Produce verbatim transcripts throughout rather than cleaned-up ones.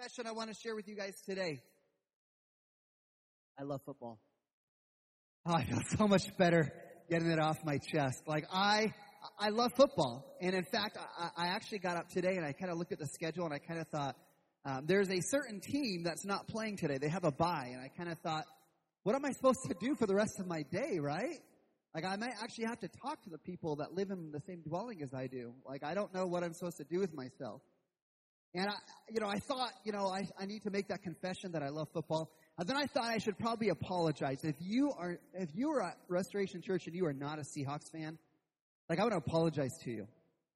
confession I want to share with you guys today. I love football. Oh, I feel so much better getting it off my chest. Like, I I love football. And, in fact, I, I actually got up today and I kind of looked at the schedule and I kind of thought, um, there's a certain team that's not playing today. They have a bye. And I kind of thought, what am I supposed to do for the rest of my day, right? Like, I might actually have to talk to the people that live in the same dwelling as I do. Like, I don't know what I'm supposed to do with myself. And, I, you know, I thought, you know, I, I need to make that confession that I love football. And then I thought I should probably apologize. If you are if you are at Restoration Church and you are not a Seahawks fan, like, I want to apologize to you.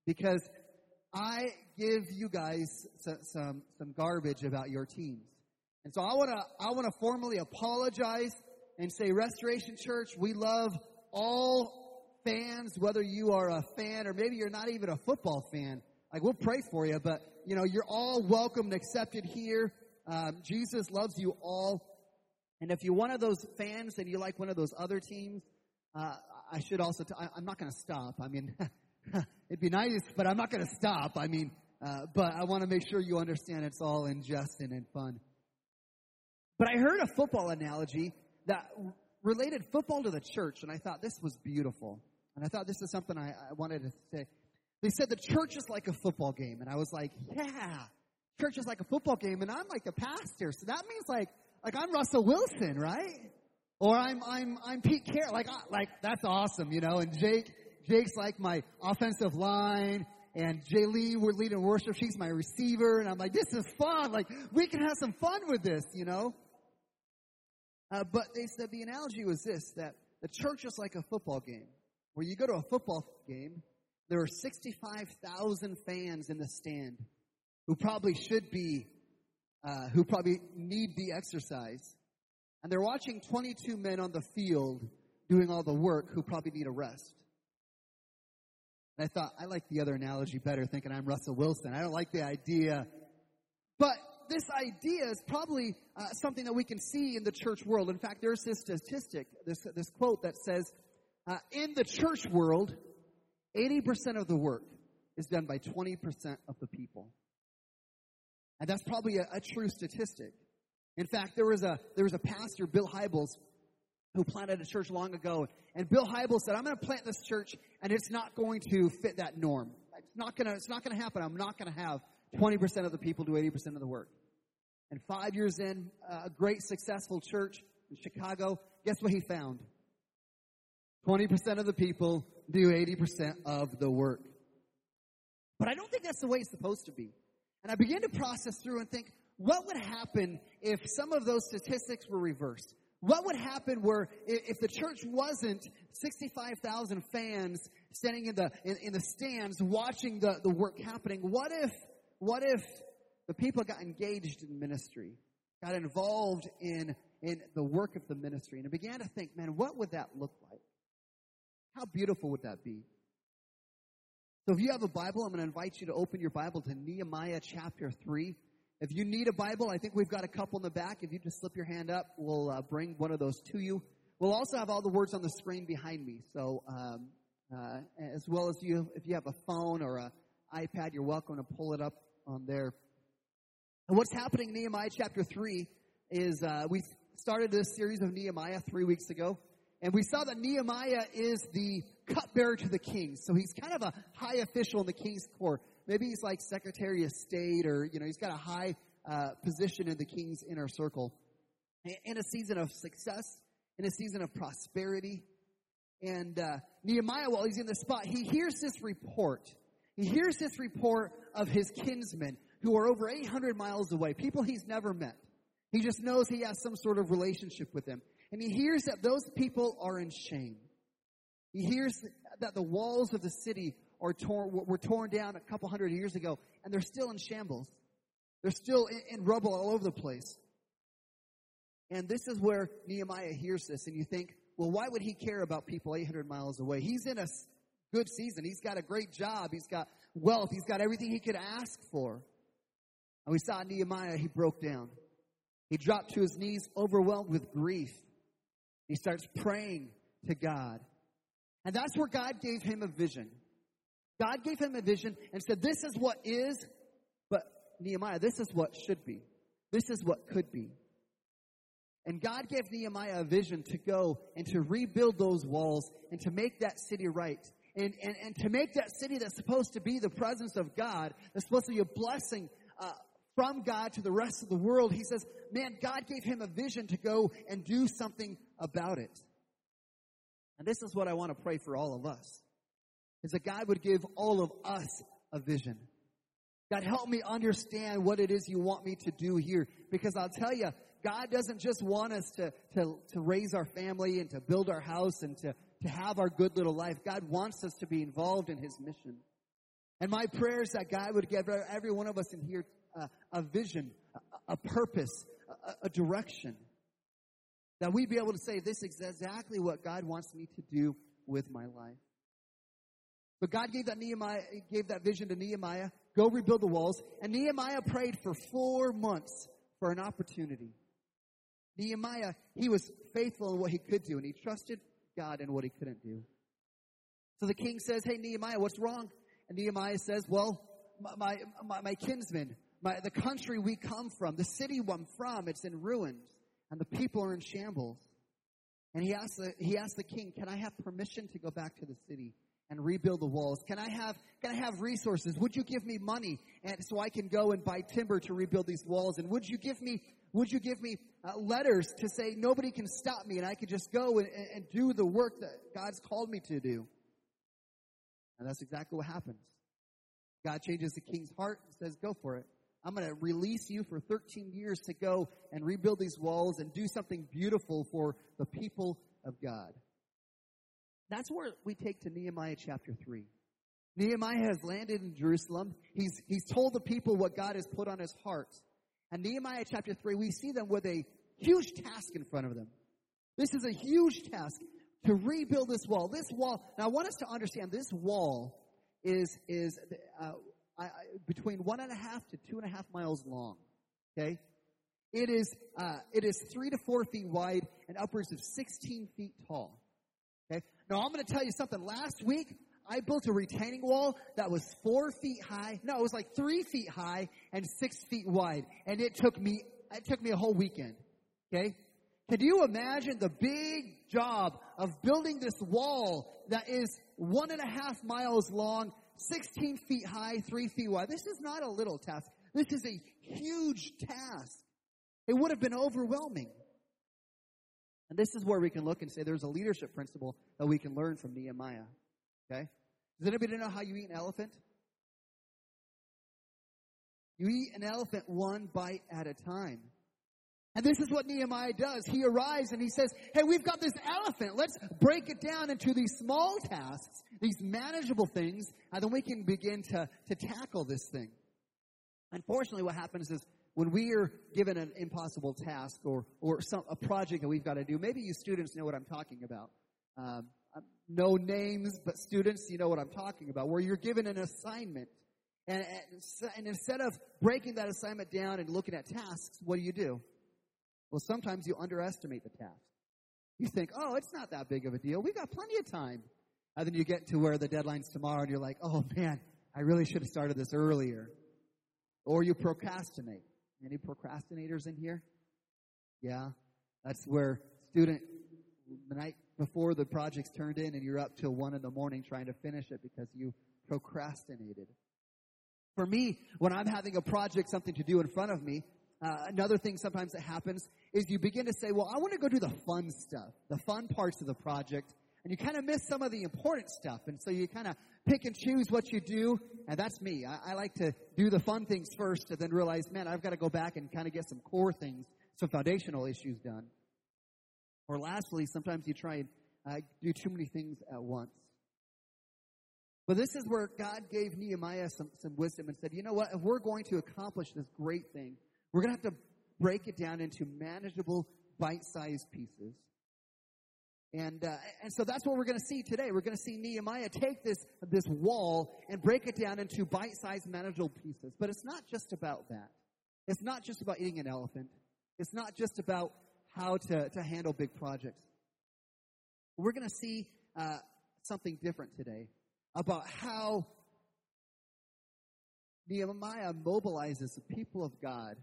Because I give you guys some some, some garbage about your teams. And so I want to I want to formally apologize and say, Restoration Church, we love all fans, whether you are a fan or maybe you're not even a football fan. Like, we'll pray for you, but, you know, you're all welcome and accepted here. Um, Jesus loves you all. And if you're one of those fans and you like one of those other teams, uh, I should also, t- I, I'm not going to stop. I mean, it'd be nice, but I'm not going to stop. I mean, uh, but I want to make sure you understand it's all in jest and in fun. But I heard a football analogy that related football to the church, and I thought this was beautiful. And I thought this is something I, I wanted to say. They said the church is like a football game. And I was like, yeah, church is like a football game. And I'm like the pastor. So that means like, like I'm Russell Wilson, right? Or I'm, I'm, I'm Pete Carroll. Like, I, like that's awesome, you know? And Jake, Jake's like my offensive line. And Jay Lee, we're leading worship. She's my receiver. And I'm like, this is fun. Like, we can have some fun with this, you know? Uh, but they said the analogy was this, that the church is like a football game. Where you go to a football game, there are sixty-five thousand fans in the stand who probably should be, uh, who probably need the exercise. And they're watching twenty-two men on the field doing all the work who probably need a rest. And I thought, I like the other analogy better, thinking I'm Russell Wilson. I don't like the idea. But this idea is probably uh, something that we can see in the church world. In fact, there's this statistic, this, this quote that says, uh, in the church world, eighty percent of the work is done by twenty percent of the people. And that's probably a, a true statistic. In fact, there was a there was a pastor, Bill Hybels, who planted a church long ago. And Bill Hybels said, I'm going to plant this church, and it's not going to fit that norm. It's not going to it's not going to happen. I'm not going to have twenty percent of the people do eighty percent of the work. And five years in, a great, successful church in Chicago, guess what he found? twenty percent of the people do eighty percent of the work. But I don't think that's the way it's supposed to be. And I began to process through and think, what would happen if some of those statistics were reversed? What would happen where if the church wasn't sixty-five thousand fans standing in the in, in the stands watching the, the work happening? What if what if the people got engaged in ministry, got involved in, in the work of the ministry? And I began to think, man, what would that look like? How beautiful would that be? So if you have a Bible, I'm going to invite you to open your Bible to Nehemiah chapter three. If you need a Bible, I think we've got a couple in the back. If you just slip your hand up, we'll uh, bring one of those to you. We'll also have all the words on the screen behind me. So um, uh, as well as you, if you have a phone or an iPad, you're welcome to pull it up on there. And what's happening in Nehemiah chapter three is uh, we started this series of Nehemiah three weeks ago. And we saw that Nehemiah is the cupbearer to the king. So he's kind of a high official in the king's court. Maybe he's like Secretary of State or, you know, he's got a high uh, position in the king's inner circle. In a season of success, in a season of prosperity. And uh, Nehemiah, while he's in this spot, he hears this report. He hears this report of his kinsmen who are over eight hundred miles away, people he's never met. He just knows he has some sort of relationship with them. And he hears that those people are in shame. He hears that the walls of the city are torn, were torn down a couple hundred years ago, and they're still in shambles. They're still in, in rubble all over the place. And this is where Nehemiah hears this, and you think, well, why would he care about people eight hundred miles away? He's in a good season. He's got a great job. He's got wealth. He's got everything he could ask for. And we saw Nehemiah, he broke down. He dropped to his knees, overwhelmed with grief. He starts praying to God. And that's where God gave him a vision. God gave him a vision and said, this is what is, but Nehemiah, this is what should be. This is what could be. And God gave Nehemiah a vision to go and to rebuild those walls and to make that city right. And, and, and to make that city that's supposed to be the presence of God, that's supposed to be a blessing uh, from God to the rest of the world. He says, man, God gave him a vision to go and do something about it. And this is what I want to pray for all of us, is that God would give all of us a vision. God, help me understand what it is you want me to do here. Because I'll tell you, God doesn't just want us to, to, to raise our family and to build our house and to, to have our good little life. God wants us to be involved in his mission. And my prayer is that God would give every one of us in here uh, a vision, a, a purpose, a, a direction. That we'd be able to say, this is exactly what God wants me to do with my life. But God gave that Nehemiah, gave that vision to Nehemiah, go rebuild the walls. And Nehemiah prayed for four months for an opportunity. Nehemiah, he was faithful in what he could do, and he trusted God in what he couldn't do. So the king says, hey, Nehemiah, what's wrong? And Nehemiah says, well, my my, my kinsmen, my, the country we come from, the city I'm from, it's in ruins, and the people are in shambles. And he asked the, he asked the king, can I have permission to go back to the city and rebuild the walls? Can I have can I have resources? Would you give me money and so I can go and buy timber to rebuild these walls? And would you give me would you give me uh, letters to say nobody can stop me and I could just go and, and do the work that God's called me to do? And that's exactly what happens. God changes the king's heart and says, go for it. I'm going to release you for thirteen years to go and rebuild these walls and do something beautiful for the people of God. That's where we take to Nehemiah chapter three. Nehemiah has landed in Jerusalem. He's he's told the people what God has put on his heart. And Nehemiah chapter three, we see them with a huge task in front of them. This is a huge task to rebuild this wall. This wall, now I want us to understand this wall is is uh, I, I, between one and a half to two and a half miles long. Okay, it is uh, it is three to four feet wide and upwards of sixteen feet tall. Okay. Now, I'm going to tell you something. Last week, I built a retaining wall that was four feet high. No, it was like three feet high and six feet wide. And it took me it took me a whole weekend. Okay? Can you imagine the big job of building this wall that is one and a half miles long, sixteen feet high, three feet wide? This is not a little task. This is a huge task. It would have been overwhelming. And this is where we can look and say there's a leadership principle that we can learn from Nehemiah. Okay? Does anybody know how you eat an elephant? You eat an elephant one bite at a time. And this is what Nehemiah does. He arrives and he says, hey, we've got this elephant. Let's break it down into these small tasks, these manageable things, and then we can begin to, to tackle this thing. Unfortunately, what happens is, when we are given an impossible task or or some, a project that we've got to do, maybe you students know what I'm talking about. Um, no names, but students, you know what I'm talking about, where you're given an assignment. And, and instead of breaking that assignment down and looking at tasks, what do you do? Well, sometimes you underestimate the task. You think, oh, it's not that big of a deal. We've got plenty of time. And then you get to where the deadline's tomorrow, and you're like, oh, man, I really should have started this earlier. Or you procrastinate. Any procrastinators in here? Yeah. That's where student, the night before the project's turned in and you're up till one in the morning trying to finish it because you procrastinated. For me, when I'm having a project, something to do in front of me, uh, another thing sometimes that happens is you begin to say, well, I want to go do the fun stuff, the fun parts of the project, and you kind of miss some of the important stuff. And so you kind of pick and choose what you do, and that's me. I, I like to do the fun things first and then realize, man, I've got to go back and kind of get some core things, some foundational issues done. Or lastly, sometimes you try and uh, do too many things at once. But this is where God gave Nehemiah some, some wisdom and said, you know what, if we're going to accomplish this great thing, we're going to have to break it down into manageable, bite-sized pieces. And uh, and so that's what we're going to see today. We're going to see Nehemiah take this this wall and break it down into bite-sized manageable pieces. But it's not just about that. It's not just about eating an elephant. It's not just about how to, to handle big projects. We're going to see uh, something different today about how Nehemiah mobilizes the people of God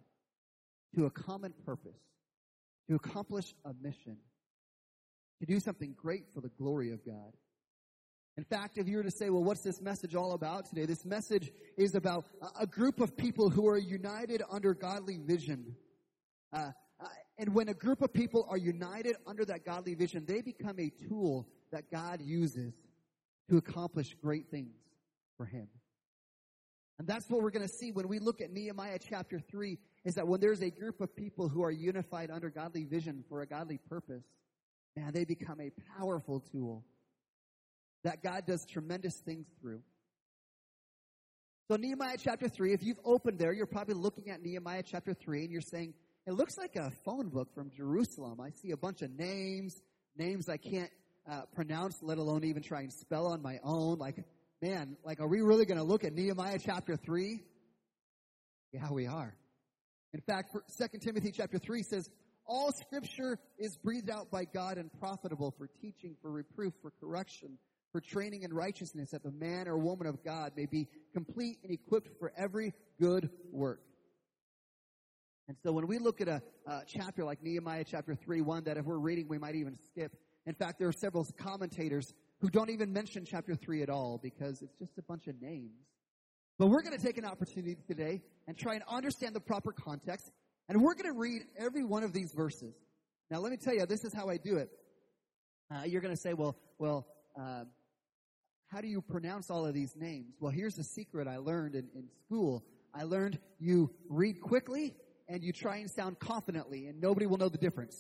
to a common purpose, to accomplish a mission, to do something great for the glory of God. In fact, if you were to say, well, what's this message all about today? This message is about a group of people who are united under godly vision. Uh, and when a group of people are united under that godly vision, they become a tool that God uses to accomplish great things for him. And that's what we're going to see when we look at Nehemiah chapter three, is that when there's a group of people who are unified under godly vision for a godly purpose, man, they become a powerful tool that God does tremendous things through. So Nehemiah chapter three, if you've opened there, you're probably looking at Nehemiah chapter three and you're saying, it looks like a phone book from Jerusalem. I see a bunch of names, names I can't uh, pronounce, let alone even try and spell on my own. Like, man, like, are we really going to look at Nehemiah chapter three? Yeah, we are. In fact, Second Timothy chapter three says, all scripture is breathed out by God and profitable for teaching, for reproof, for correction, for training in righteousness, that the man or woman of God may be complete and equipped for every good work. And so when we look at a, a chapter like Nehemiah chapter three, one that if we're reading, we might even skip. In fact, there are several commentators who don't even mention chapter three at all because it's just a bunch of names. But we're going to take an opportunity today and try and understand the proper context, and we're going to read every one of these verses. Now, let me tell you, this is how I do it. Uh, you're going to say, well, well, uh, how do you pronounce all of these names? Well, here's the secret I learned in, in school. I learned you read quickly and you try and sound confidently, and nobody will know the difference.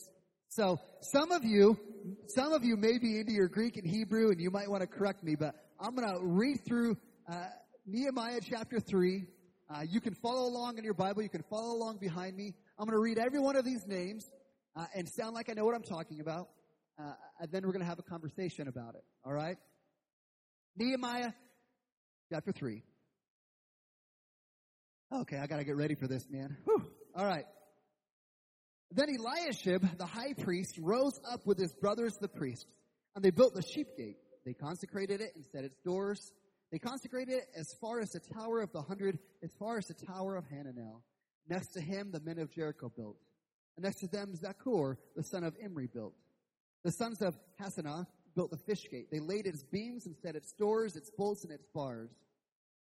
So some of you, some of you may be into your Greek and Hebrew, and you might want to correct me, but I'm going to read through uh, Nehemiah chapter three. Uh, you can follow along in your Bible. You can follow along behind me. I'm going to read every one of these names uh, and sound like I know what I'm talking about, uh, and then we're going to have a conversation about it, all right? Nehemiah chapter three. Okay, I got to get ready for this, man. Whew. All right. Then Eliashib, the high priest, rose up with his brothers, the priests, and they built the sheep gate. They consecrated it and set its doors. They consecrated it as far as the Tower of the Hundred, as far as the Tower of Hananel. Next to him, the men of Jericho built. And next to them, Zakur, the son of Imri, built. The sons of Hasanah built the fish gate. They laid its beams and set its doors, its bolts, and its bars.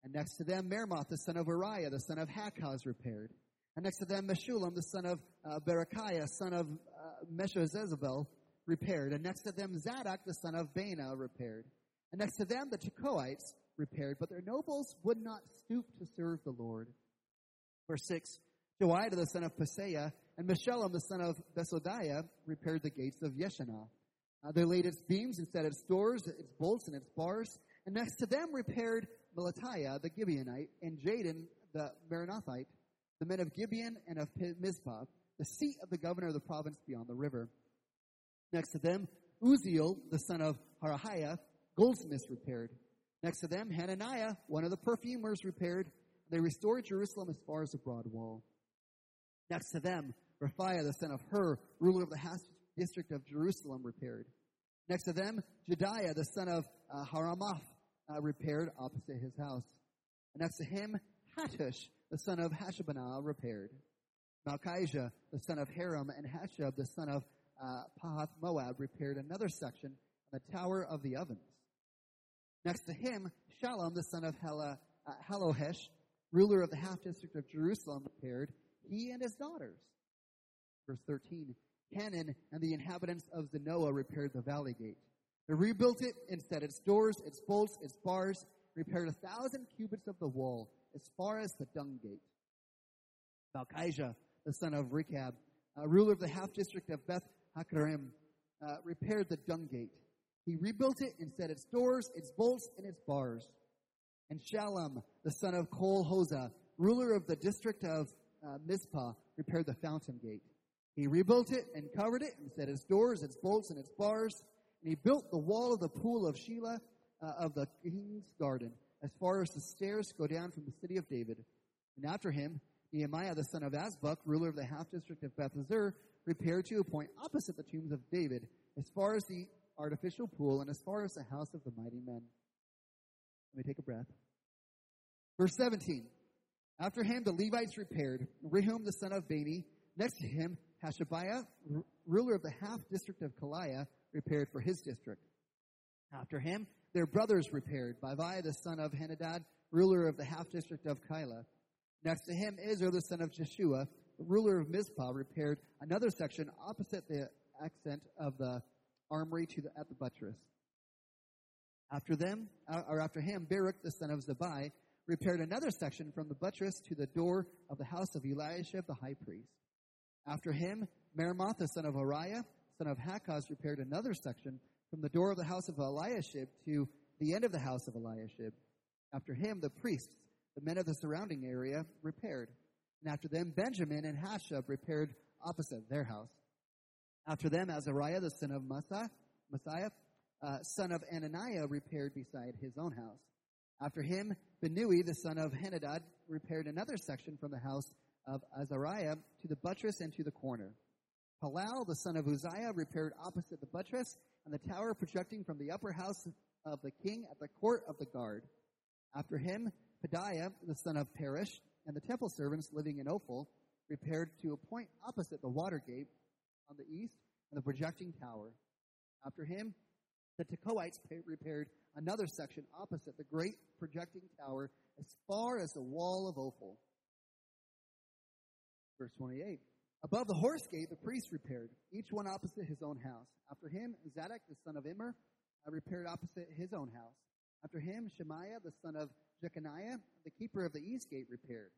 And next to them, Meremoth, the son of Uriah, the son of Hakaz, repaired. And next to them, Meshullam, the son of uh, Berechiah, son of uh, Meshezebel, repaired. And next to them, Zadok, the son of Bena, repaired. And next to them, the Tekoites repaired. But their nobles would not stoop to serve the Lord. Verse six, Joai, the son of Pasea, and Meshullam, the son of Besodiah, repaired the gates of Yeshanah. Uh, they laid its beams and set its doors, its bolts, and its bars. And next to them repaired Malchijah, the Gibeonite, and Jadon, the Meremothite, the men of Gibeon and of Mizpah, the seat of the governor of the province beyond the river. Next to them, Uziel, the son of Harahiah, goldsmiths repaired. Next to them, Hananiah, one of the perfumers, repaired. They restored Jerusalem as far as the broad wall. Next to them, Rephaiah, the son of Hur, ruler of the district of Jerusalem, repaired. Next to them, Jediah, the son of uh, Haramoth, uh, repaired opposite his house. And next to him, Hattush, the son of Hashabana, repaired. Malchijah, the son of Haram, and Hashab, the son of uh, Pahath Moab, repaired another section on the Tower of the Ovens. Next to him, Shalom, the son of Hala, uh, Halohesh, ruler of the half-district of Jerusalem, repaired, he and his daughters. Verse thirteen, Hanan and the inhabitants of Zenoa repaired the valley gate. They rebuilt it and set its doors, its bolts, its bars, repaired a thousand cubits of the wall, as far as the dung gate. Malchijah, the son of Rechab, uh, ruler of the half-district of Beth Hakarim, uh, repaired the dung gate. He rebuilt it and set its doors, its bolts, and its bars. And Shalom, the son of Kol-Hoza, ruler of the district of uh, Mizpah, repaired the fountain gate. He rebuilt it and covered it and set its doors, its bolts, and its bars. And he built the wall of the pool of Shelah uh, of the king's garden, as far as the stairs go down from the city of David. And after him, Nehemiah, the son of Azbuk, ruler of the half-district of Bethazur, repaired to a point opposite the tombs of David, as far as the artificial pool and as far as the house of the mighty men. Let me take a breath. Verse seventeen. After him, the Levites repaired. Rehum, the son of Bani, Next to him, Hashabiah, r- ruler of the half-district of Keilah, repaired for his district. After him, their brothers repaired, Bavai, the son of Hanadad, ruler of the half-district of Keilah. Next to him, Israel, the son of Jeshua, ruler of Mizpah, repaired another section opposite the accent of the armory to the, at the buttress. After them, or after him, Baruch, the son of Zabai, repaired another section from the buttress to the door of the house of Eliashib, the high priest. After him, Meremoth, the son of Uriah, son of Hakaz, repaired another section from the door of the house of Eliashib to the end of the house of Eliashib. After him, the priests, the men of the surrounding area, repaired. And after them, Benjamin and Hashab repaired opposite their house. After them, Azariah, the son of Messiah, Messiah uh, son of Hananiah, repaired beside his own house. After him, Benui, the son of Hanadad, repaired another section from the house of Azariah to the buttress and to the corner. Palal, the son of Uzziah, repaired opposite the buttress and the tower projecting from the upper house of the king at the court of the guard. After him, Pedaiah, the son of Peresh, and the temple servants living in Ophel, repaired to a point opposite the water gate on the east and the projecting tower. After him, the Tekoites repaired another section opposite the great projecting tower as far as the wall of Ophel. Verse twenty-eight. Above the horse gate, the priests repaired, each one opposite his own house. After him, Zadok, the son of Immer, repaired opposite his own house. After him, Shemaiah, the son of Jeconiah, the keeper of the east gate, repaired.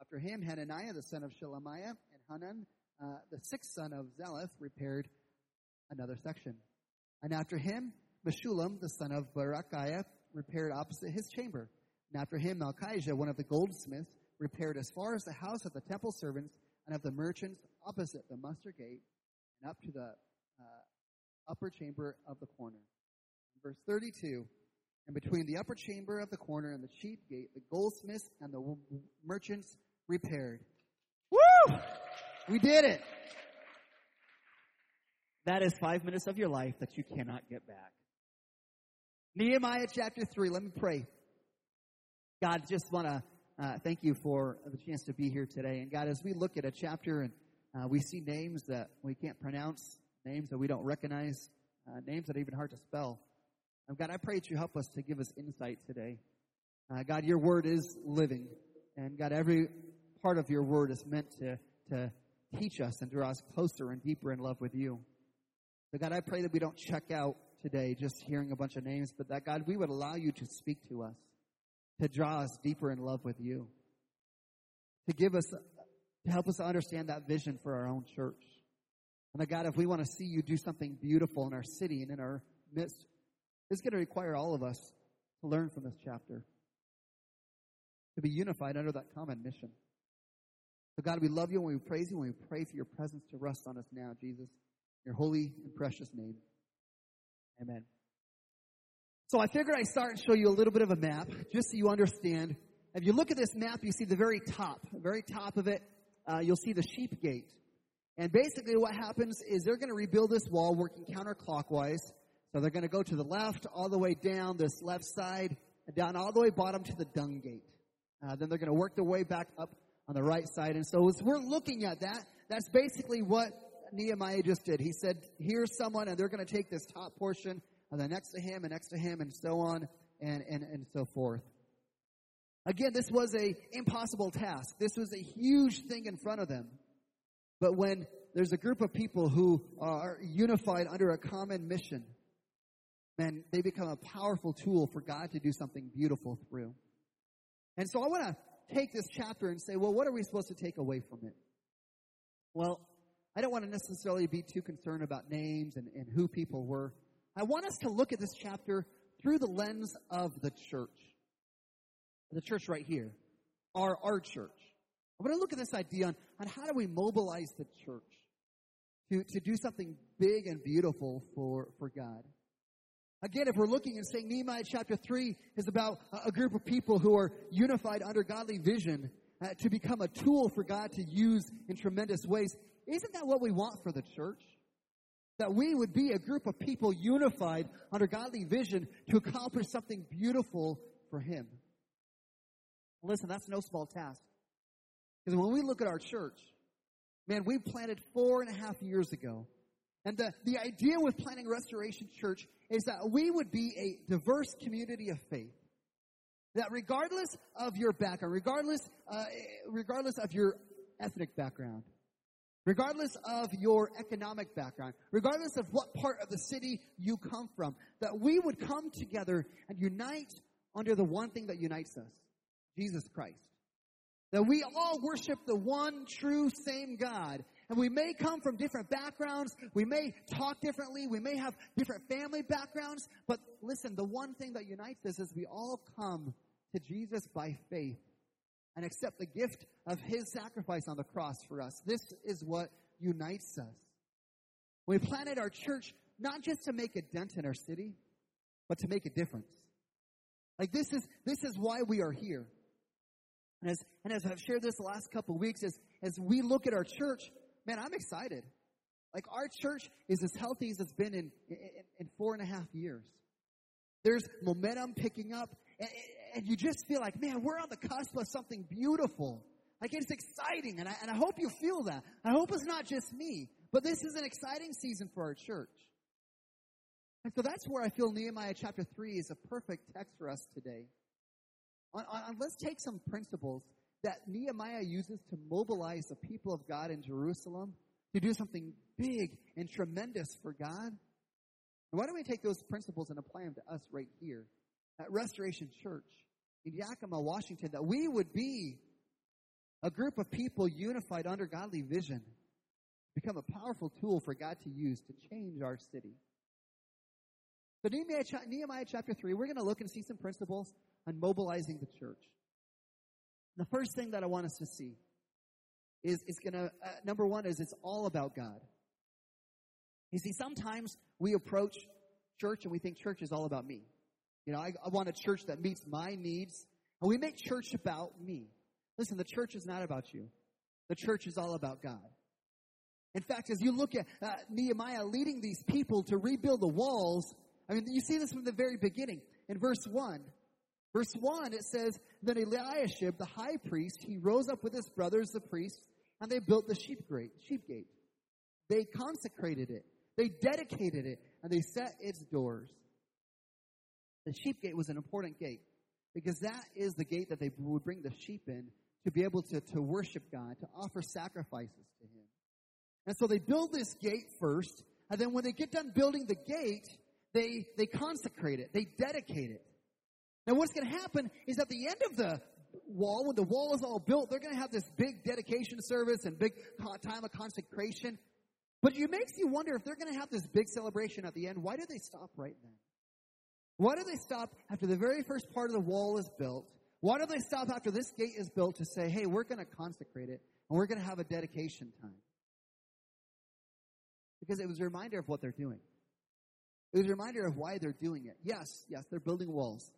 After him, Hananiah, the son of Shelemiah, and Hanan, uh, the sixth son of Zaleth, repaired another section. And after him, Meshullam, the son of Berechiah, repaired opposite his chamber. And after him, Malchijah, one of the goldsmiths, repaired as far as the house of the temple servants and of the merchants opposite the muster gate and up to the uh, upper chamber of the corner. In verse thirty-two, and between the upper chamber of the corner and the sheep gate, the goldsmiths and the w- merchants repaired. Woo! We did it! That is five minutes of your life that you cannot get back. Nehemiah chapter three, let me pray. God, just want to uh, thank you for the chance to be here today. And God, as we look at a chapter and uh, we see names that we can't pronounce, names that we don't recognize, uh, names that are even hard to spell. And God, I pray that you help us to give us insight today. Uh, God, your word is living. And God, every part of your word is meant to, to teach us and draw us closer and deeper in love with you. So God, I pray that we don't check out today just hearing a bunch of names, but that, God, we would allow you to speak to us, to draw us deeper in love with you, to give us, to help us understand that vision for our own church. And that, God, if we want to see you do something beautiful in our city and in our midst, it's going to require all of us to learn from this chapter, to be unified under that common mission. So, God, we love you and we praise you and we pray for your presence to rest on us now, Jesus, in your holy and precious name. Amen. So I figured I'd start and show you a little bit of a map, just so you understand. If you look at this map, you see the very top, the very top of it, uh, you'll see the sheep gate. And basically what happens is they're going to rebuild this wall working counterclockwise. So they're going to go to the left, all the way down this left side, and down all the way bottom to the dung gate. Uh, then they're going to work their way back up on the right side. And so as we're looking at that, that's basically what Nehemiah just did. He said, here's someone, and they're going to take this top portion, and then next to him, and next to him, and so on, and, and, and so forth. Again, this was an impossible task. This was a huge thing in front of them. But when there's a group of people who are unified under a common mission, and they become a powerful tool for God to do something beautiful through. And so I want to take this chapter and say, well, what are we supposed to take away from it? Well, I don't want to necessarily be too concerned about names and, and who people were. I want us to look at this chapter through the lens of the church. The church right here, our, our church. I want to look at this idea on, on how do we mobilize the church to, to do something big and beautiful for, for God. Again, if we're looking and saying Nehemiah chapter three is about a group of people who are unified under godly vision uh, to become a tool for God to use in tremendous ways, isn't that what we want for the church? That we would be a group of people unified under godly vision to accomplish something beautiful for him. Listen, that's no small task. Because when we look at our church, Man, we planted four and a half years ago. And the, the idea with planting Restoration Church is that we would be a diverse community of faith. That regardless of your background, regardless, uh, regardless of your ethnic background, regardless of your economic background, regardless of what part of the city you come from, that we would come together and unite under the one thing that unites us, Jesus Christ. That we all worship the one true same God. And we may come from different backgrounds. We may talk differently. We may have different family backgrounds. But listen, the one thing that unites us is we all come to Jesus by faith and accept the gift of his sacrifice on the cross for us. This is what unites us. We planted our church not just to make a dent in our city, but to make a difference. Like this is this is why we are here. And as, and as I've shared this the last couple of weeks, as, as we look at our church, man, I'm excited. Like our church is as healthy as it's been in, in, in four and a half years. There's momentum picking up. And, and you just feel like, man, we're on the cusp of something beautiful. Like it's exciting. And I, and I hope you feel that. I hope it's not just me. But this is an exciting season for our church. And so that's where I feel Nehemiah chapter three is a perfect text for us today. On, on, let's take some principles that Nehemiah uses to mobilize the people of God in Jerusalem to do something big and tremendous for God. And why don't we take those principles and apply them to us right here at Restoration Church in Yakima, Washington, that we would be a group of people unified under godly vision, become a powerful tool for God to use to change our city. So Nehemiah, Nehemiah chapter three, we're going to look and see some principles on mobilizing the church. The first thing that I want us to see is, is going to, uh, number one is it's all about God. You see, sometimes we approach church and we think church is all about me. You know, I, I want a church that meets my needs, and we make church about me. Listen, the church is not about you. The church is all about God. In fact, as you look at uh, Nehemiah leading these people to rebuild the walls, I mean, you see this from the very beginning. In verse one, Verse one, it says, then Eliashib, the high priest, he rose up with his brothers, the priests, and they built the sheep gate. Sheep gate. They consecrated it. They dedicated it, and they set its doors. The sheep gate was an important gate because that is the gate that they would bring the sheep in to be able to, to worship God, to offer sacrifices to him. And so they build this gate first, and then when they get done building the gate, they, they consecrate it. They dedicate it. Now, what's going to happen is at the end of the wall, when the wall is all built, they're going to have this big dedication service and big time of consecration. But it makes you wonder if they're going to have this big celebration at the end. Why do they stop right then? Why do they stop after the very first part of the wall is built? Why do they stop after this gate is built to say, hey, we're going to consecrate it, and we're going to have a dedication time? Because it was a reminder of what they're doing. It was a reminder of why they're doing it. Yes, yes, they're building walls.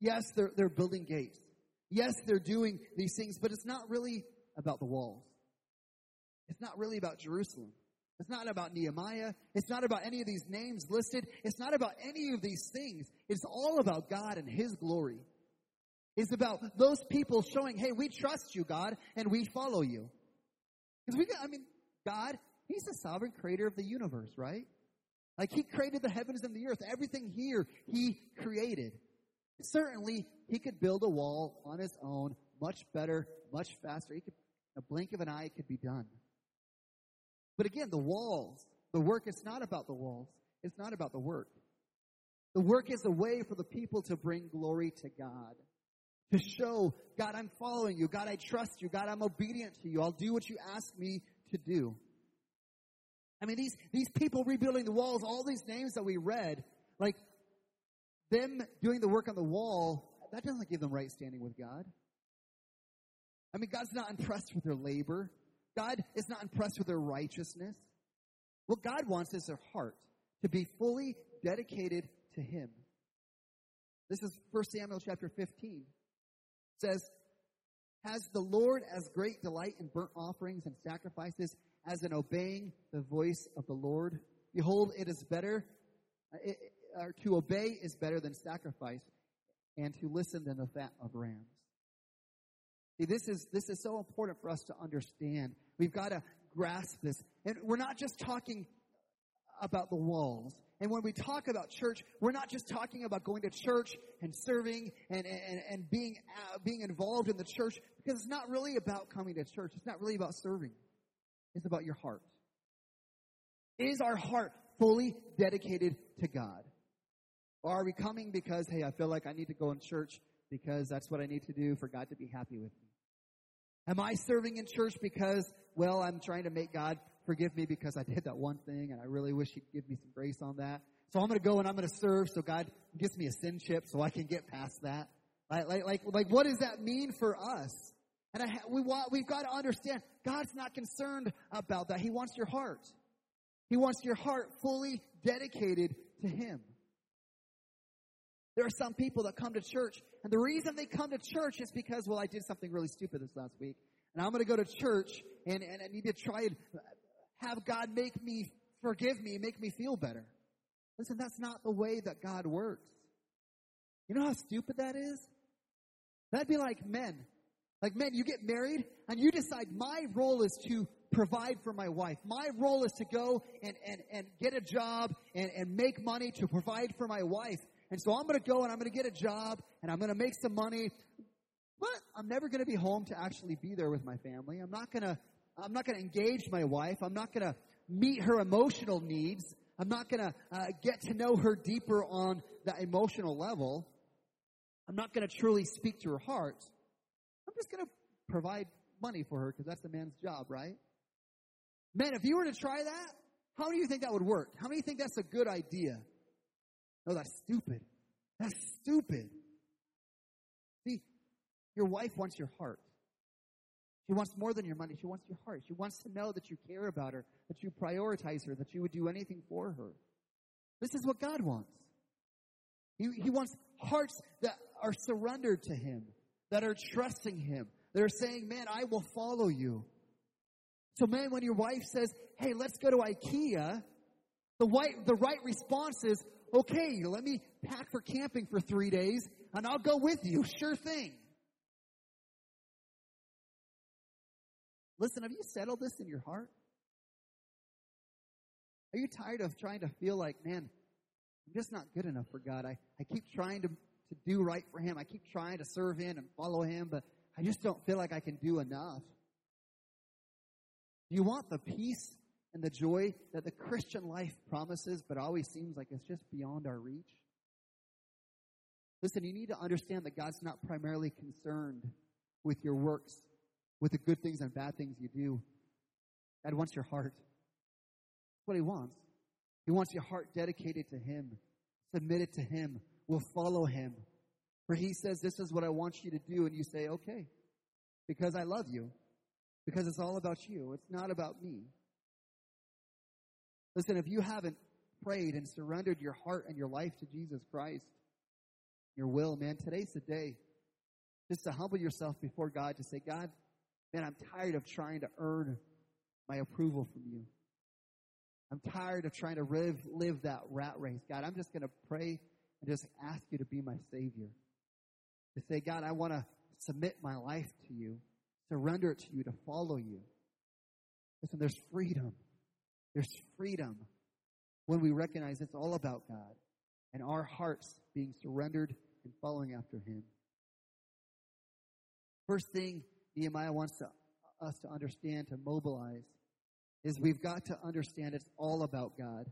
Yes, they're, they're building gates. Yes, they're doing these things, but it's not really about the walls. It's not really about Jerusalem. It's not about Nehemiah. It's not about any of these names listed. It's not about any of these things. It's all about God and his glory. It's about those people showing, hey, we trust you, God, and we follow you. Because we, I mean, God, he's the sovereign creator of the universe, right? Like he created the heavens and the earth. Everything here he created. Certainly, he could build a wall on his own much better, much faster. He could, in a blink of an eye, it could be done. But again, the walls, the work is not about the walls. It's not about the work. The work is a way for the people to bring glory to God, to show, God, I'm following you. God, I trust you. God, I'm obedient to you. I'll do what you ask me to do. I mean, these, these people rebuilding the walls, all these names that we read, like, them doing the work on the wall, that doesn't give them right standing with God. I mean, God's not impressed with their labor. God is not impressed with their righteousness. What God wants is their heart to be fully dedicated to him. This is First Samuel chapter fifteen. It says, has the Lord as great delight in burnt offerings and sacrifices as in obeying the voice of the Lord? Behold, it is better... It, Or to obey is better than sacrifice, and to listen than the fat of rams. See, this is this is so important for us to understand. We've got to grasp this. And we're not just talking about the walls. And when we talk about church, we're not just talking about going to church and serving and, and, and being uh, being involved in the church, because it's not really about coming to church. It's not really about serving. It's about your heart. Is our heart fully dedicated to God? Or are we coming because, hey, I feel like I need to go in church because that's what I need to do for God to be happy with me? Am I serving in church because, well, I'm trying to make God forgive me because I did that one thing and I really wish he'd give me some grace on that. So I'm going to go and I'm going to serve so God gives me a sin chip so I can get past that. Like, like, like, like what does that mean for us? And I, we want, we've got to understand God's not concerned about that. He wants your heart. He wants your heart fully dedicated to him. There are some people that come to church, and the reason they come to church is because, well, I did something really stupid this last week, and I'm going to go to church, and, and I need to try and have God make me, forgive me, make me feel better. Listen, that's not the way that God works. You know how stupid that is? That'd be like men. Like men, you get married, and you decide my role is to provide for my wife. My role is to go and, and, and get a job and, and make money to provide for my wife. And so I'm going to go and I'm going to get a job and I'm going to make some money, but I'm never going to be home to actually be there with my family. I'm not going to, I'm not going to engage my wife. I'm not going to meet her emotional needs. I'm not going to uh, get to know her deeper on that emotional level. I'm not going to truly speak to her heart. I'm just going to provide money for her because that's the man's job, right? Man, if you were to try that, how do you think that would work? How many think that's a good idea? No, that's stupid. That's stupid. See, your wife wants your heart. She wants more than your money. She wants your heart. She wants to know that you care about her, that you prioritize her, that you would do anything for her. This is what God wants. He, he wants hearts that are surrendered to him, that are trusting him, that are saying, man, I will follow you. So, man, when your wife says, hey, let's go to IKEA, the, white, the right response is, okay, let me pack for camping for three days, and I'll go with you. Sure thing. Listen, have you settled this in your heart? Are you tired of trying to feel like, man, I'm just not good enough for God? I, I keep trying to, to do right for him. I keep trying to serve him and follow him, but I just don't feel like I can do enough. Do you want the peace and the joy that the Christian life promises, but always seems like it's just beyond our reach? Listen, you need to understand that God's not primarily concerned with your works, with the good things and bad things you do. God wants your heart. That's what he wants. He wants your heart dedicated to him, submitted to him, will follow him. For he says, this is what I want you to do, and you say, okay, because I love you, because it's all about you. It's not about me. Listen, if you haven't prayed and surrendered your heart and your life to Jesus Christ, your will, man, today's the day just to humble yourself before God, to say, God, man, I'm tired of trying to earn my approval from you. I'm tired of trying to live, live that rat race. God, I'm just going to pray and just ask you to be my Savior. To say, God, I want to submit my life to you, surrender it to you, to follow you. Listen, there's freedom. There's freedom when we recognize it's all about God and our hearts being surrendered and following after him. First thing Nehemiah wants to, us to understand, to mobilize, is we've got to understand it's all about God.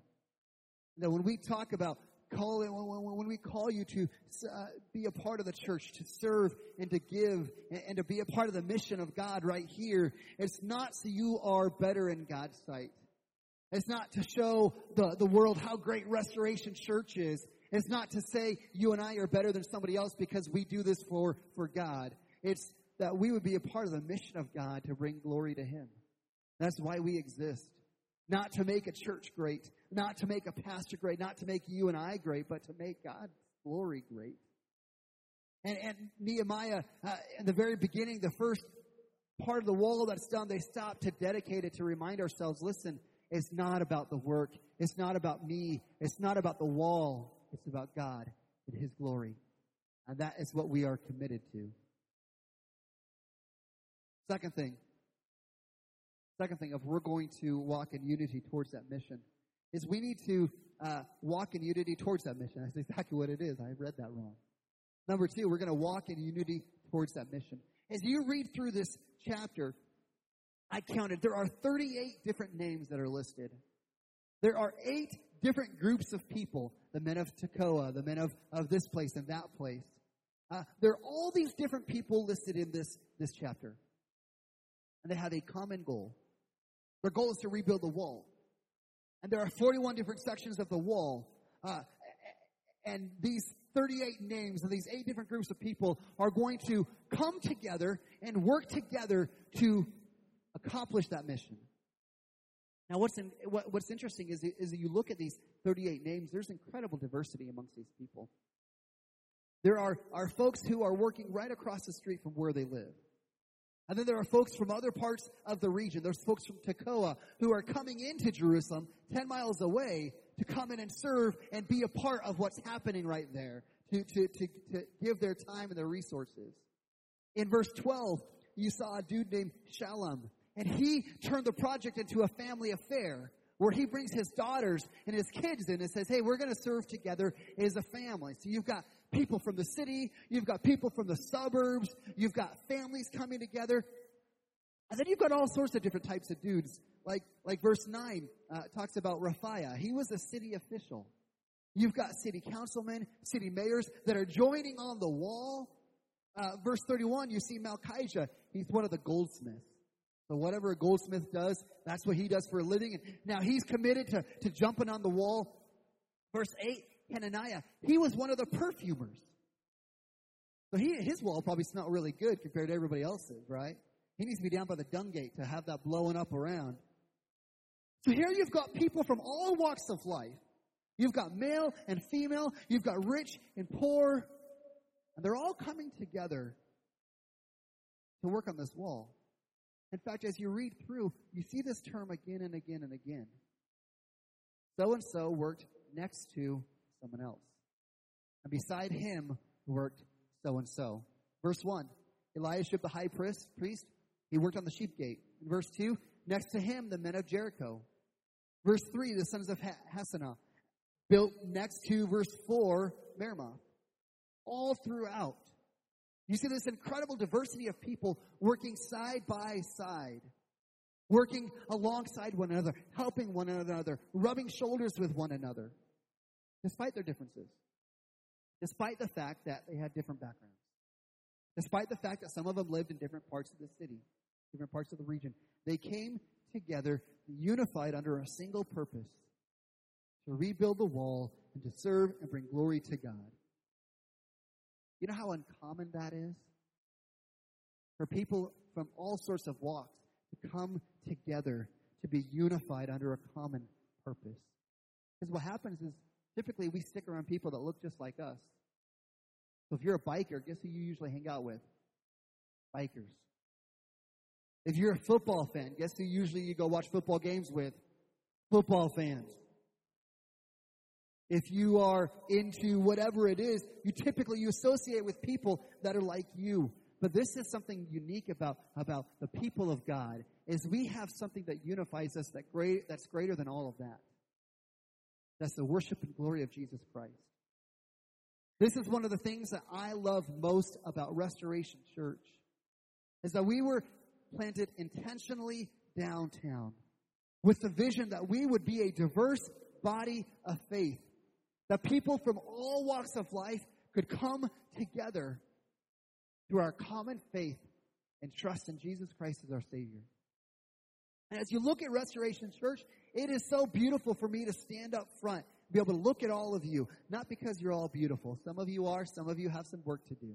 Now, when we talk about calling, when we call you to uh, be a part of the church, to serve and to give and, and to be a part of the mission of God right here, it's not so you are better in God's sight. It's not to show the, the world how great Restoration Church is. It's not to say you and I are better than somebody else because we do this for, for God. It's that we would be a part of the mission of God to bring glory to him. That's why we exist. Not to make a church great, not to make a pastor great, not to make you and I great, but to make God's glory great. And, and Nehemiah, uh, in the very beginning, the first part of the wall that's done, they stopped to dedicate it to remind ourselves, listen, it's not about the work. It's not about me. It's not about the wall. It's about God and his glory. And that is what we are committed to. Second thing, second thing of we're going to walk in unity towards that mission is we need to uh, walk in unity towards that mission. That's exactly what it is. I read that wrong. Number two, we're going to walk in unity towards that mission. As you read through this chapter, I counted, there are thirty-eight different names that are listed. There are eight different groups of people, the men of Tekoa, the men of, of this place and that place. Uh, there are all these different people listed in this, this chapter. And they have a common goal. Their goal is to rebuild the wall. And there are forty-one different sections of the wall. Uh, and these thirty-eight names of these eight different groups of people are going to come together and work together to accomplish that mission. Now, what's in, what, what's interesting is, is that you look at these thirty-eight names, there's incredible diversity amongst these people. There are, are folks who are working right across the street from where they live. And then there are folks from other parts of the region. There's folks from Tekoa who are coming into Jerusalem ten miles away to come in and serve and be a part of what's happening right there, to, to, to, to give their time and their resources. In verse twelve, you saw a dude named Shalom, and he turned the project into a family affair where he brings his daughters and his kids in and says, hey, we're going to serve together as a family. So you've got people from the city, you've got people from the suburbs, you've got families coming together. And then you've got all sorts of different types of dudes. Like like verse nine uh, talks about Raphiah. He was a city official. You've got city councilmen, city mayors that are joining on the wall. Uh, verse thirty-one, you see Malchijah. He's one of the goldsmiths. So whatever a goldsmith does, that's what he does for a living. And now he's committed to, to jumping on the wall. Verse eight, Hananiah, he was one of the perfumers. So he, his wall probably smelled really good compared to everybody else's, right? He needs to be down by the dung gate to have that blowing up around. So here you've got people from all walks of life. You've got male and female. You've got rich and poor. And they're all coming together to work on this wall. In fact, as you read through, you see this term again and again and again. So-and-so worked next to someone else. And beside him worked so-and-so. Verse one, Eliashib the high priest, he worked on the sheep gate. In verse two, next to him, the men of Jericho. Verse three, the sons of Hasanah, built next to verse four, Meremoth. All throughout, you see this incredible diversity of people working side by side, working alongside one another, helping one another, rubbing shoulders with one another, despite their differences, despite the fact that they had different backgrounds, despite the fact that some of them lived in different parts of the city, different parts of the region. They came together, unified under a single purpose, to rebuild the wall and to serve and bring glory to God. You know how uncommon that is? For people from all sorts of walks to come together to be unified under a common purpose. Because what happens is typically we stick around people that look just like us. So if you're a biker, guess who you usually hang out with? Bikers. If you're a football fan, guess who usually you go watch football games with? Football fans. If you are into whatever it is, you typically you associate with people that are like you. But this is something unique about, about the people of God, is we have something that unifies us that great, that's greater than all of that. That's the worship and glory of Jesus Christ. This is one of the things that I love most about Restoration Church, is that we were planted intentionally downtown with the vision that we would be a diverse body of faith. That people from all walks of life could come together through our common faith and trust in Jesus Christ as our Savior. And as you look at Restoration Church, it is so beautiful for me to stand up front, be able to look at all of you, not because you're all beautiful. Some of you are, some of you have some work to do.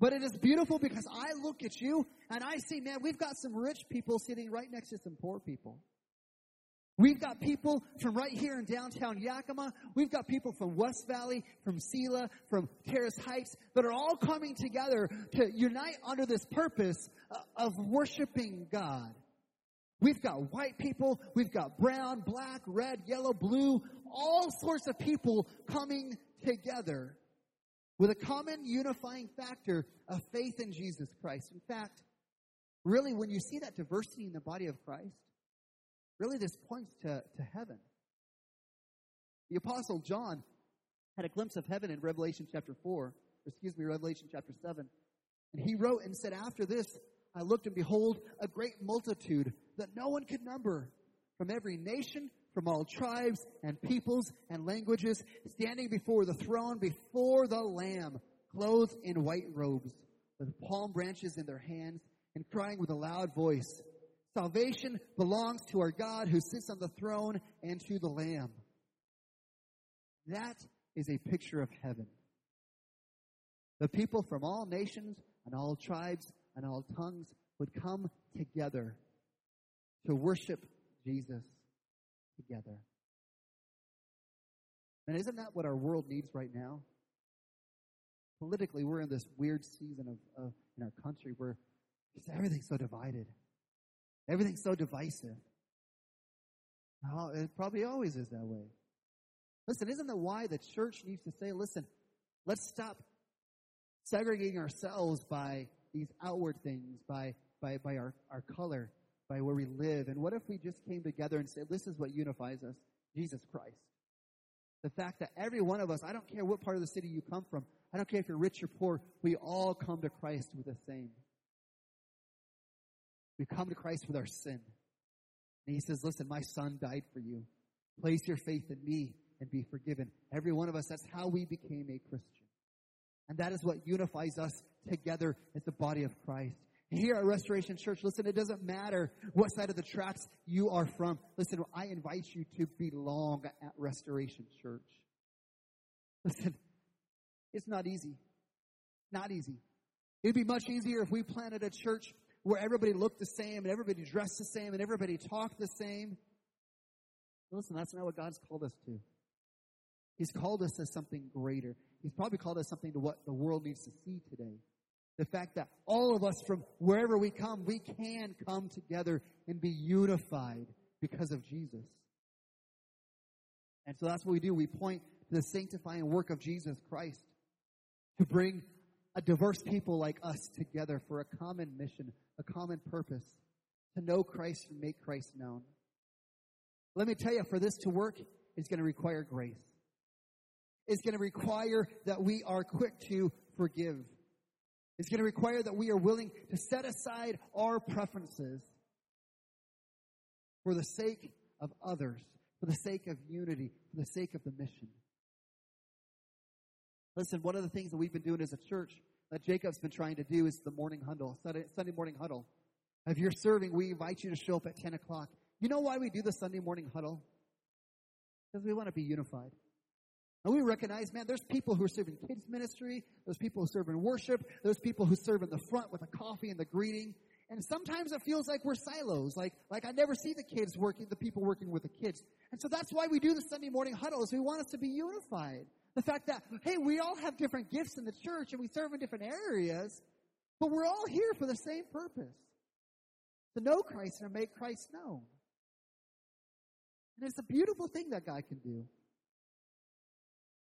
But it is beautiful because I look at you and I see, man, we've got some rich people sitting right next to some poor people. We've got people from right here in downtown Yakima. We've got people from West Valley, from Sela, from Terrace Heights that are all coming together to unite under this purpose of worshiping God. We've got white people. We've got brown, black, red, yellow, blue, all sorts of people coming together with a common unifying factor of faith in Jesus Christ. In fact, Really, when you see that diversity in the body of Christ, really this points to, to heaven. The Apostle John had a glimpse of heaven in Revelation chapter four, excuse me, Revelation chapter seven. And he wrote and said, "After this, I looked, and behold, a great multitude that no one could number, from every nation, from all tribes and peoples and languages, standing before the throne, before the Lamb, clothed in white robes, with palm branches in their hands, and crying with a loud voice, 'Salvation belongs to our God who sits on the throne and to the Lamb.'" That is a picture of heaven. The people from all nations and all tribes and all tongues would come together to worship Jesus together. And isn't that what our world needs right now? Politically, we're in this weird season of, of in our country where just everything's so divided. Everything's so divisive. Oh, it probably always is that way. Listen, isn't that why the church needs to say, listen, let's stop segregating ourselves by these outward things, by by by our, our color, by where we live? And what if we just came together and said, this is what unifies us, Jesus Christ. The fact that every one of us, I don't care what part of the city you come from, I don't care if you're rich or poor, we all come to Christ with the same. We come to Christ with our sin. And he says, listen, my son died for you. Place your faith in me and be forgiven. Every one of us, that's how we became a Christian. And that is what unifies us together as the body of Christ. Here at Restoration Church, listen, it doesn't matter what side of the tracks you are from. Listen, I invite you to belong at Restoration Church. Listen, it's not easy. Not easy. It'd be much easier if we planted a church where everybody looked the same and everybody dressed the same and everybody talked the same. Listen, that's not what God's called us to. He's called us to something greater. He's probably called us something to what the world needs to see today. The fact that all of us from wherever we come, we can come together and be unified because of Jesus. And so that's what we do. We point to the sanctifying work of Jesus Christ to bring a diverse people like us together for a common mission, a common purpose, to know Christ and make Christ known. Let me tell you, for this to work, it's going to require grace. It's going to require that we are quick to forgive. It's going to require that we are willing to set aside our preferences for the sake of others, for the sake of unity, for the sake of the mission. Listen, one of the things that we've been doing as a church that Jacob's been trying to do is the morning huddle, Sunday morning huddle. If you're serving, we invite you to show up at ten o'clock. You know why we do the Sunday morning huddle? Because we want to be unified. And we recognize, man, there's people who are serving kids ministry, there's people who serve in worship, there's people who serve in the front with the coffee and the greeting. And sometimes it feels like we're silos, like like I never see the kids working, the people working with the kids. And so that's why we do the Sunday morning huddles. We want us to be unified. The fact that, hey, we all have different gifts in the church and we serve in different areas, but we're all here for the same purpose, to know Christ and to make Christ known. And it's a beautiful thing that God can do.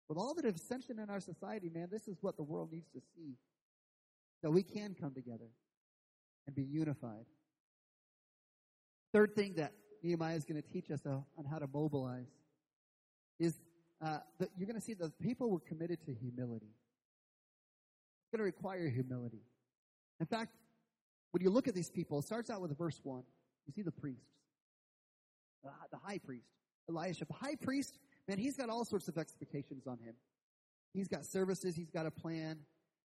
With all the dissension in our society, man, this is what the world needs to see, that we can come together and be unified. Third thing that Nehemiah is going to teach us on how to mobilize is uh, that you're going to see that people were committed to humility. It's going to require humility. In fact, when you look at these people, it starts out with verse one. You see the priests, the, the high priest, Eliashib, high priest. Man, he's got all sorts of expectations on him. He's got services. He's got a plan.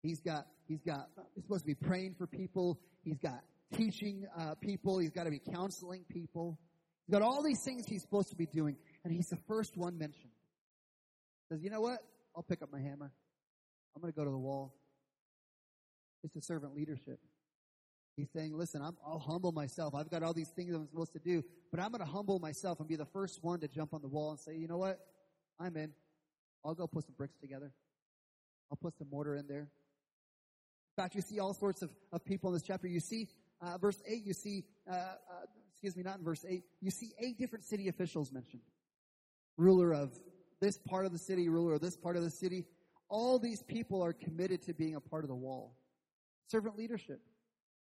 He's got, he's got, he's supposed to be praying for people. He's got teaching uh, people. He's got to be counseling people. He's got all these things he's supposed to be doing. And he's the first one mentioned. Says, you know what? I'll pick up my hammer. I'm going to go to the wall. It's the servant leadership. He's saying, listen, I'm, I'll humble myself. I've got all these things I'm supposed to do, but I'm going to humble myself and be the first one to jump on the wall and say, you know what? I'm in. I'll go put some bricks together. I'll put some mortar in there. In fact, you see all sorts of, of people in this chapter. You see, uh, verse eight, you see, uh, uh, excuse me, not in verse eight, you see eight different city officials mentioned. Ruler of this part of the city, ruler of this part of the city. All these people are committed to being a part of the wall. Servant leadership.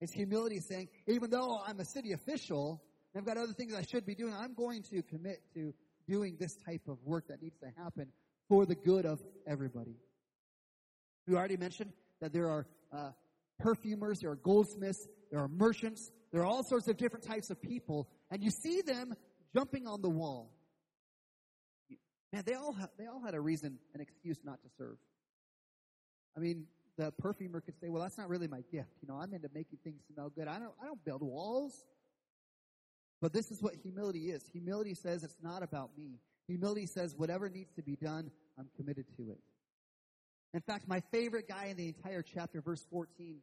It's humility saying, even though I'm a city official, and I've got other things I should be doing, I'm going to commit to doing this type of work that needs to happen for the good of everybody. We already mentioned that there are uh, perfumers, there are goldsmiths, there are merchants, there are all sorts of different types of people, and you see them jumping on the wall. Man, they all ha- they all had a reason, an excuse not to serve. I mean, the perfumer could say, "Well, that's not really my gift. You know, I'm into making things smell good. I don't I don't build walls." But this is what humility is. Humility says it's not about me. Humility says whatever needs to be done, I'm committed to it. In fact, my favorite guy in the entire chapter, verse fourteen,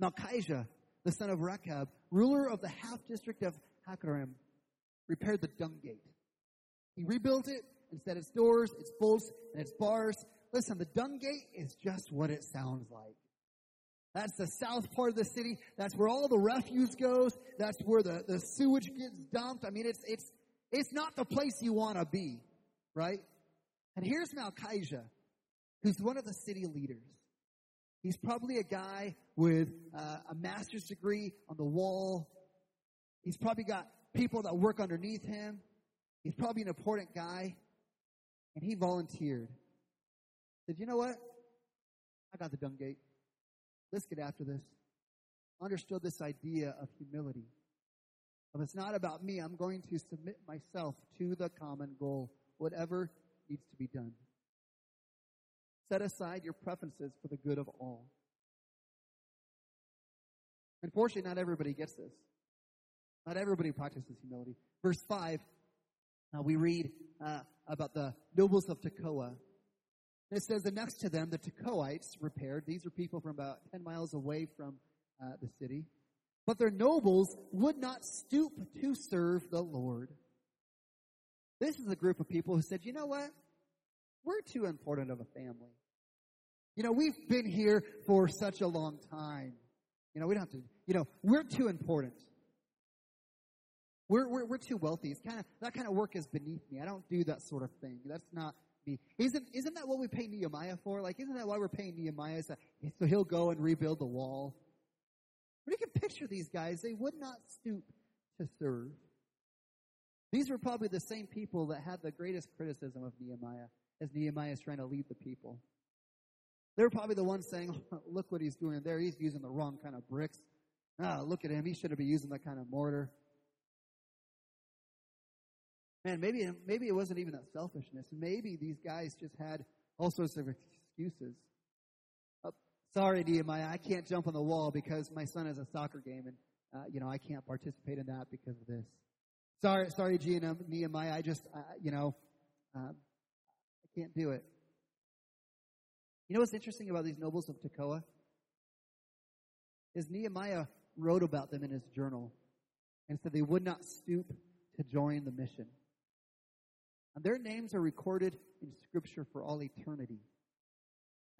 Malchijah, the son of Rechab, ruler of the half-district of Hakarim, repaired the dung gate. He rebuilt it and set its doors, its bolts, and its bars. Listen, the dung gate is just what it sounds like. That's the south part of the city. That's where all the refuse goes. That's where the, the sewage gets dumped. I mean, it's it's it's not the place you want to be, right? And here's Malchijah, who's one of the city leaders. He's probably a guy with uh, a master's degree on the wall. He's probably got people that work underneath him. He's probably an important guy. And he volunteered. Said, you know what? I got the dung gate. Let's get after this. Understood this idea of humility. If it's not about me, I'm going to submit myself to the common goal, whatever needs to be done. Set aside your preferences for the good of all. Unfortunately, not everybody gets this. Not everybody practices humility. Verse five, uh, we read uh, about the nobles of Tekoa. It says that next to them, the Tekoites repaired. These are people from about ten miles away from uh, the city. But their nobles would not stoop to serve the Lord. This is a group of people who said, you know what? We're too important of a family. You know, we've been here for such a long time. You know, we don't have to, you know, we're too important. We're, we're, we're too wealthy. It's kind of, that kind of work is beneath me. I don't do that sort of thing. That's not. Isn't isn't that what we pay Nehemiah for? Like, isn't that why we're paying Nehemiah? So he'll go and rebuild the wall. But you can picture these guys. They would not stoop to serve. These were probably the same people that had the greatest criticism of Nehemiah as Nehemiah is trying to lead the people. They were probably the ones saying, oh, look what he's doing there. He's using the wrong kind of bricks. Ah, look at him. He shouldn't be using that kind of mortar. Man, maybe, maybe it wasn't even that selfishness. Maybe these guys just had all sorts of excuses. Oh, sorry, Nehemiah, I can't jump on the wall because my son has a soccer game, and uh, you know I can't participate in that because of this. Sorry, sorry, Nehemiah, I just, uh, you know, um, I can't do it. You know what's interesting about these nobles of Tekoa? Is Nehemiah wrote about them in his journal and said they would not stoop to join the mission. And their names are recorded in Scripture for all eternity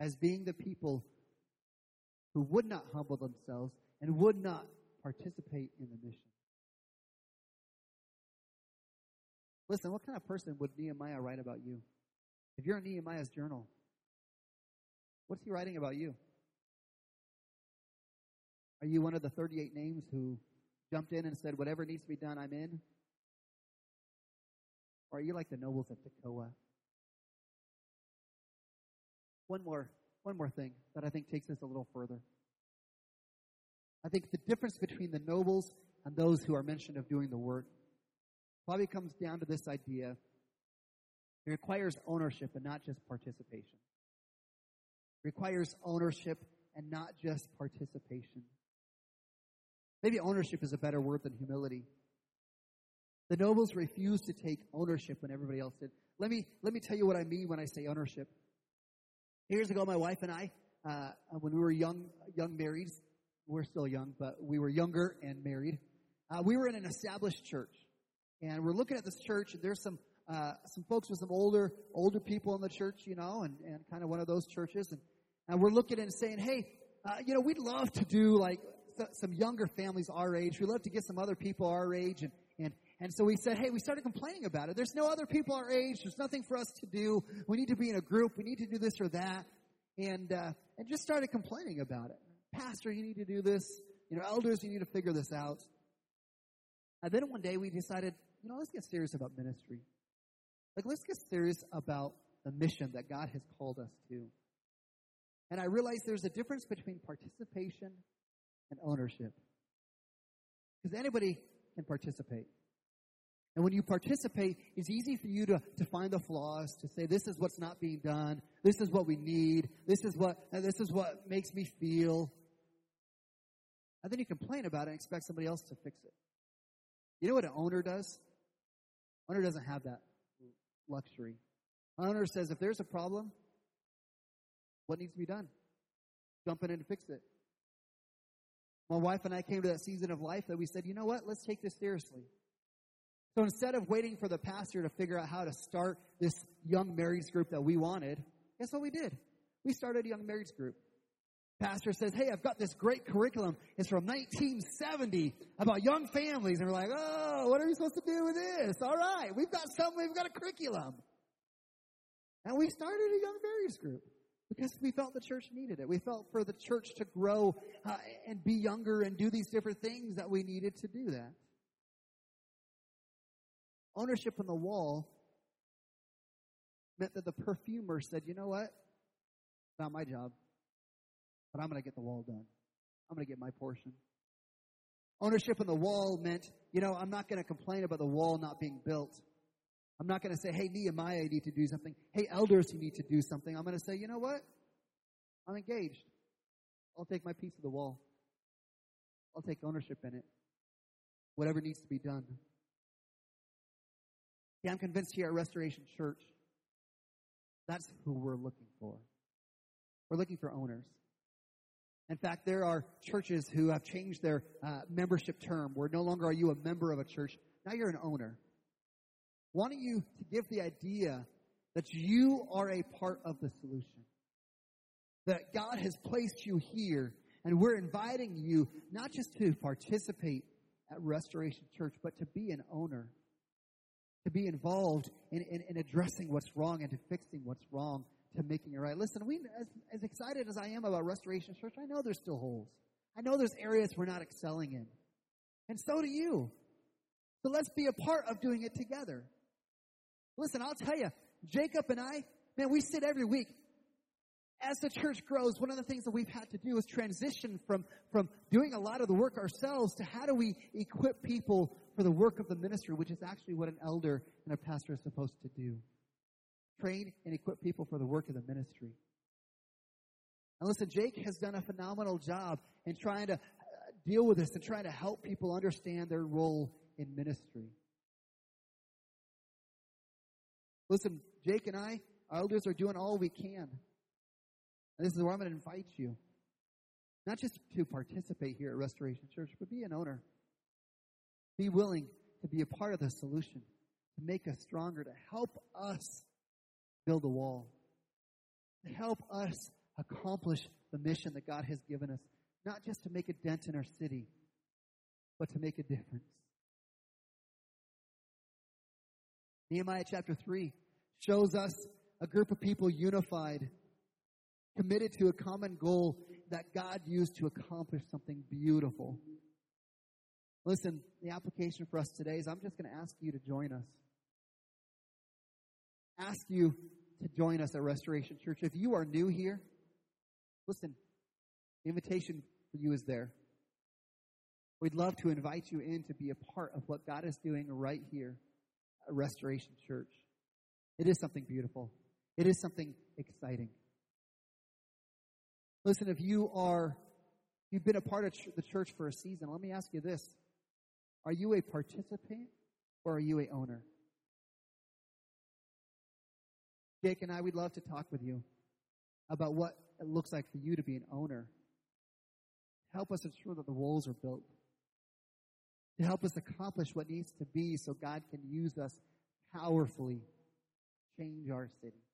as being the people who would not humble themselves and would not participate in the mission. Listen, what kind of person would Nehemiah write about you? If you're in Nehemiah's journal, what's he writing about you? Are you one of the thirty-eight names who jumped in and said, whatever needs to be done, I'm in? Or are you like the nobles of Tekoa? One more, one more thing that I think takes us a little further. I think the difference between the nobles and those who are mentioned of doing the work probably comes down to this idea. It requires ownership and not just participation. It requires ownership and not just participation. Maybe ownership is a better word than humility. The nobles refused to take ownership when everybody else did. Let me let me tell you what I mean when I say ownership. Years ago, my wife and I, uh, when we were young, young married, we're still young, but we were younger and married. Uh, we were in an established church, and we're looking at this church. And there's some uh, some folks with some older older people in the church, you know, and, and kind of one of those churches. And, and we're looking and saying, hey, uh, you know, we'd love to do like th- some younger families our age. We'd love to get some other people our age and and. And so we said, hey, we started complaining about it. There's no other people our age. There's nothing for us to do. We need to be in a group. We need to do this or that. And uh, and just started complaining about it. Pastor, you need to do this. You know, elders, you need to figure this out. And then one day we decided, you know, let's get serious about ministry. Like, let's get serious about the mission that God has called us to. And I realized there's a difference between participation and ownership. Because anybody can participate. And when you participate, it's easy for you to, to find the flaws, to say, this is what's not being done. This is what we need. This is what, this is what makes me feel. And then you complain about it and expect somebody else to fix it. You know what an owner does? An owner doesn't have that luxury. An owner says, if there's a problem, what needs to be done? Jump in and fix it. My wife and I came to that season of life that we said, you know what? Let's take this seriously. So instead of waiting for the pastor to figure out how to start this young marrieds group that we wanted, guess what we did? We started a young marrieds group. Pastor says, hey, I've got this great curriculum. It's from nineteen seventy about young families. And we're like, oh, what are we supposed to do with this? All right, we've got something. We've got a curriculum. And we started a young marrieds group. Because we felt the church needed it. We felt for the church to grow uh, and be younger and do these different things that we needed to do that. Ownership on the wall meant that the perfumer said, you know what? Not my job, but I'm going to get the wall done. I'm going to get my portion. Ownership on the wall meant, you know, I'm not going to complain about the wall not being built. I'm not going to say, hey, Nehemiah, you need to do something. Hey, elders, you need to do something. I'm going to say, you know what? I'm engaged. I'll take my piece of the wall. I'll take ownership in it. Whatever needs to be done. Yeah, I'm convinced here at Restoration Church, that's who we're looking for. We're looking for owners. In fact, there are churches who have changed their uh, membership term, where no longer are you a member of a church. Now you're an owner. Want you to give the idea that you are a part of the solution. That God has placed you here, and we're inviting you not just to participate at Restoration Church, but to be an owner, to be involved in, in, in addressing what's wrong and to fixing what's wrong, to making it right. Listen, we as, as excited as I am about Restoration Church, I know there's still holes. I know there's areas we're not excelling in. And so do you. So let's be a part of doing it together. Listen, I'll tell you, Jacob and I, man, we sit every week. As the church grows, one of the things that we've had to do is transition from, from doing a lot of the work ourselves to how do we equip people for the work of the ministry, which is actually what an elder and a pastor is supposed to do. Train and equip people for the work of the ministry. And listen, Jake has done a phenomenal job in trying to deal with this and trying to help people understand their role in ministry. Listen, Jake and I, our elders, are doing all we can. And this is where I'm going to invite you. Not just to participate here at Restoration Church, but be an owner. Be willing to be a part of the solution, to make us stronger, to help us build the wall, to help us accomplish the mission that God has given us, not just to make a dent in our city, but to make a difference. Nehemiah chapter three shows us a group of people unified, committed to a common goal that God used to accomplish something beautiful. Listen, the application for us today is I'm just going to ask you to join us. Ask you to join us at Restoration Church. If you are new here, listen, the invitation for you is there. We'd love to invite you in to be a part of what God is doing right here. A Restoration Church. It is something beautiful. It is something exciting. Listen, if you are, you've been a part of the church for a season, let me ask you this. Are you a participant or are you a owner? Jake and I, we'd love to talk with you about what it looks like for you to be an owner. Help us ensure that the walls are built. To help us accomplish what needs to be so God can use us powerfully to change our city.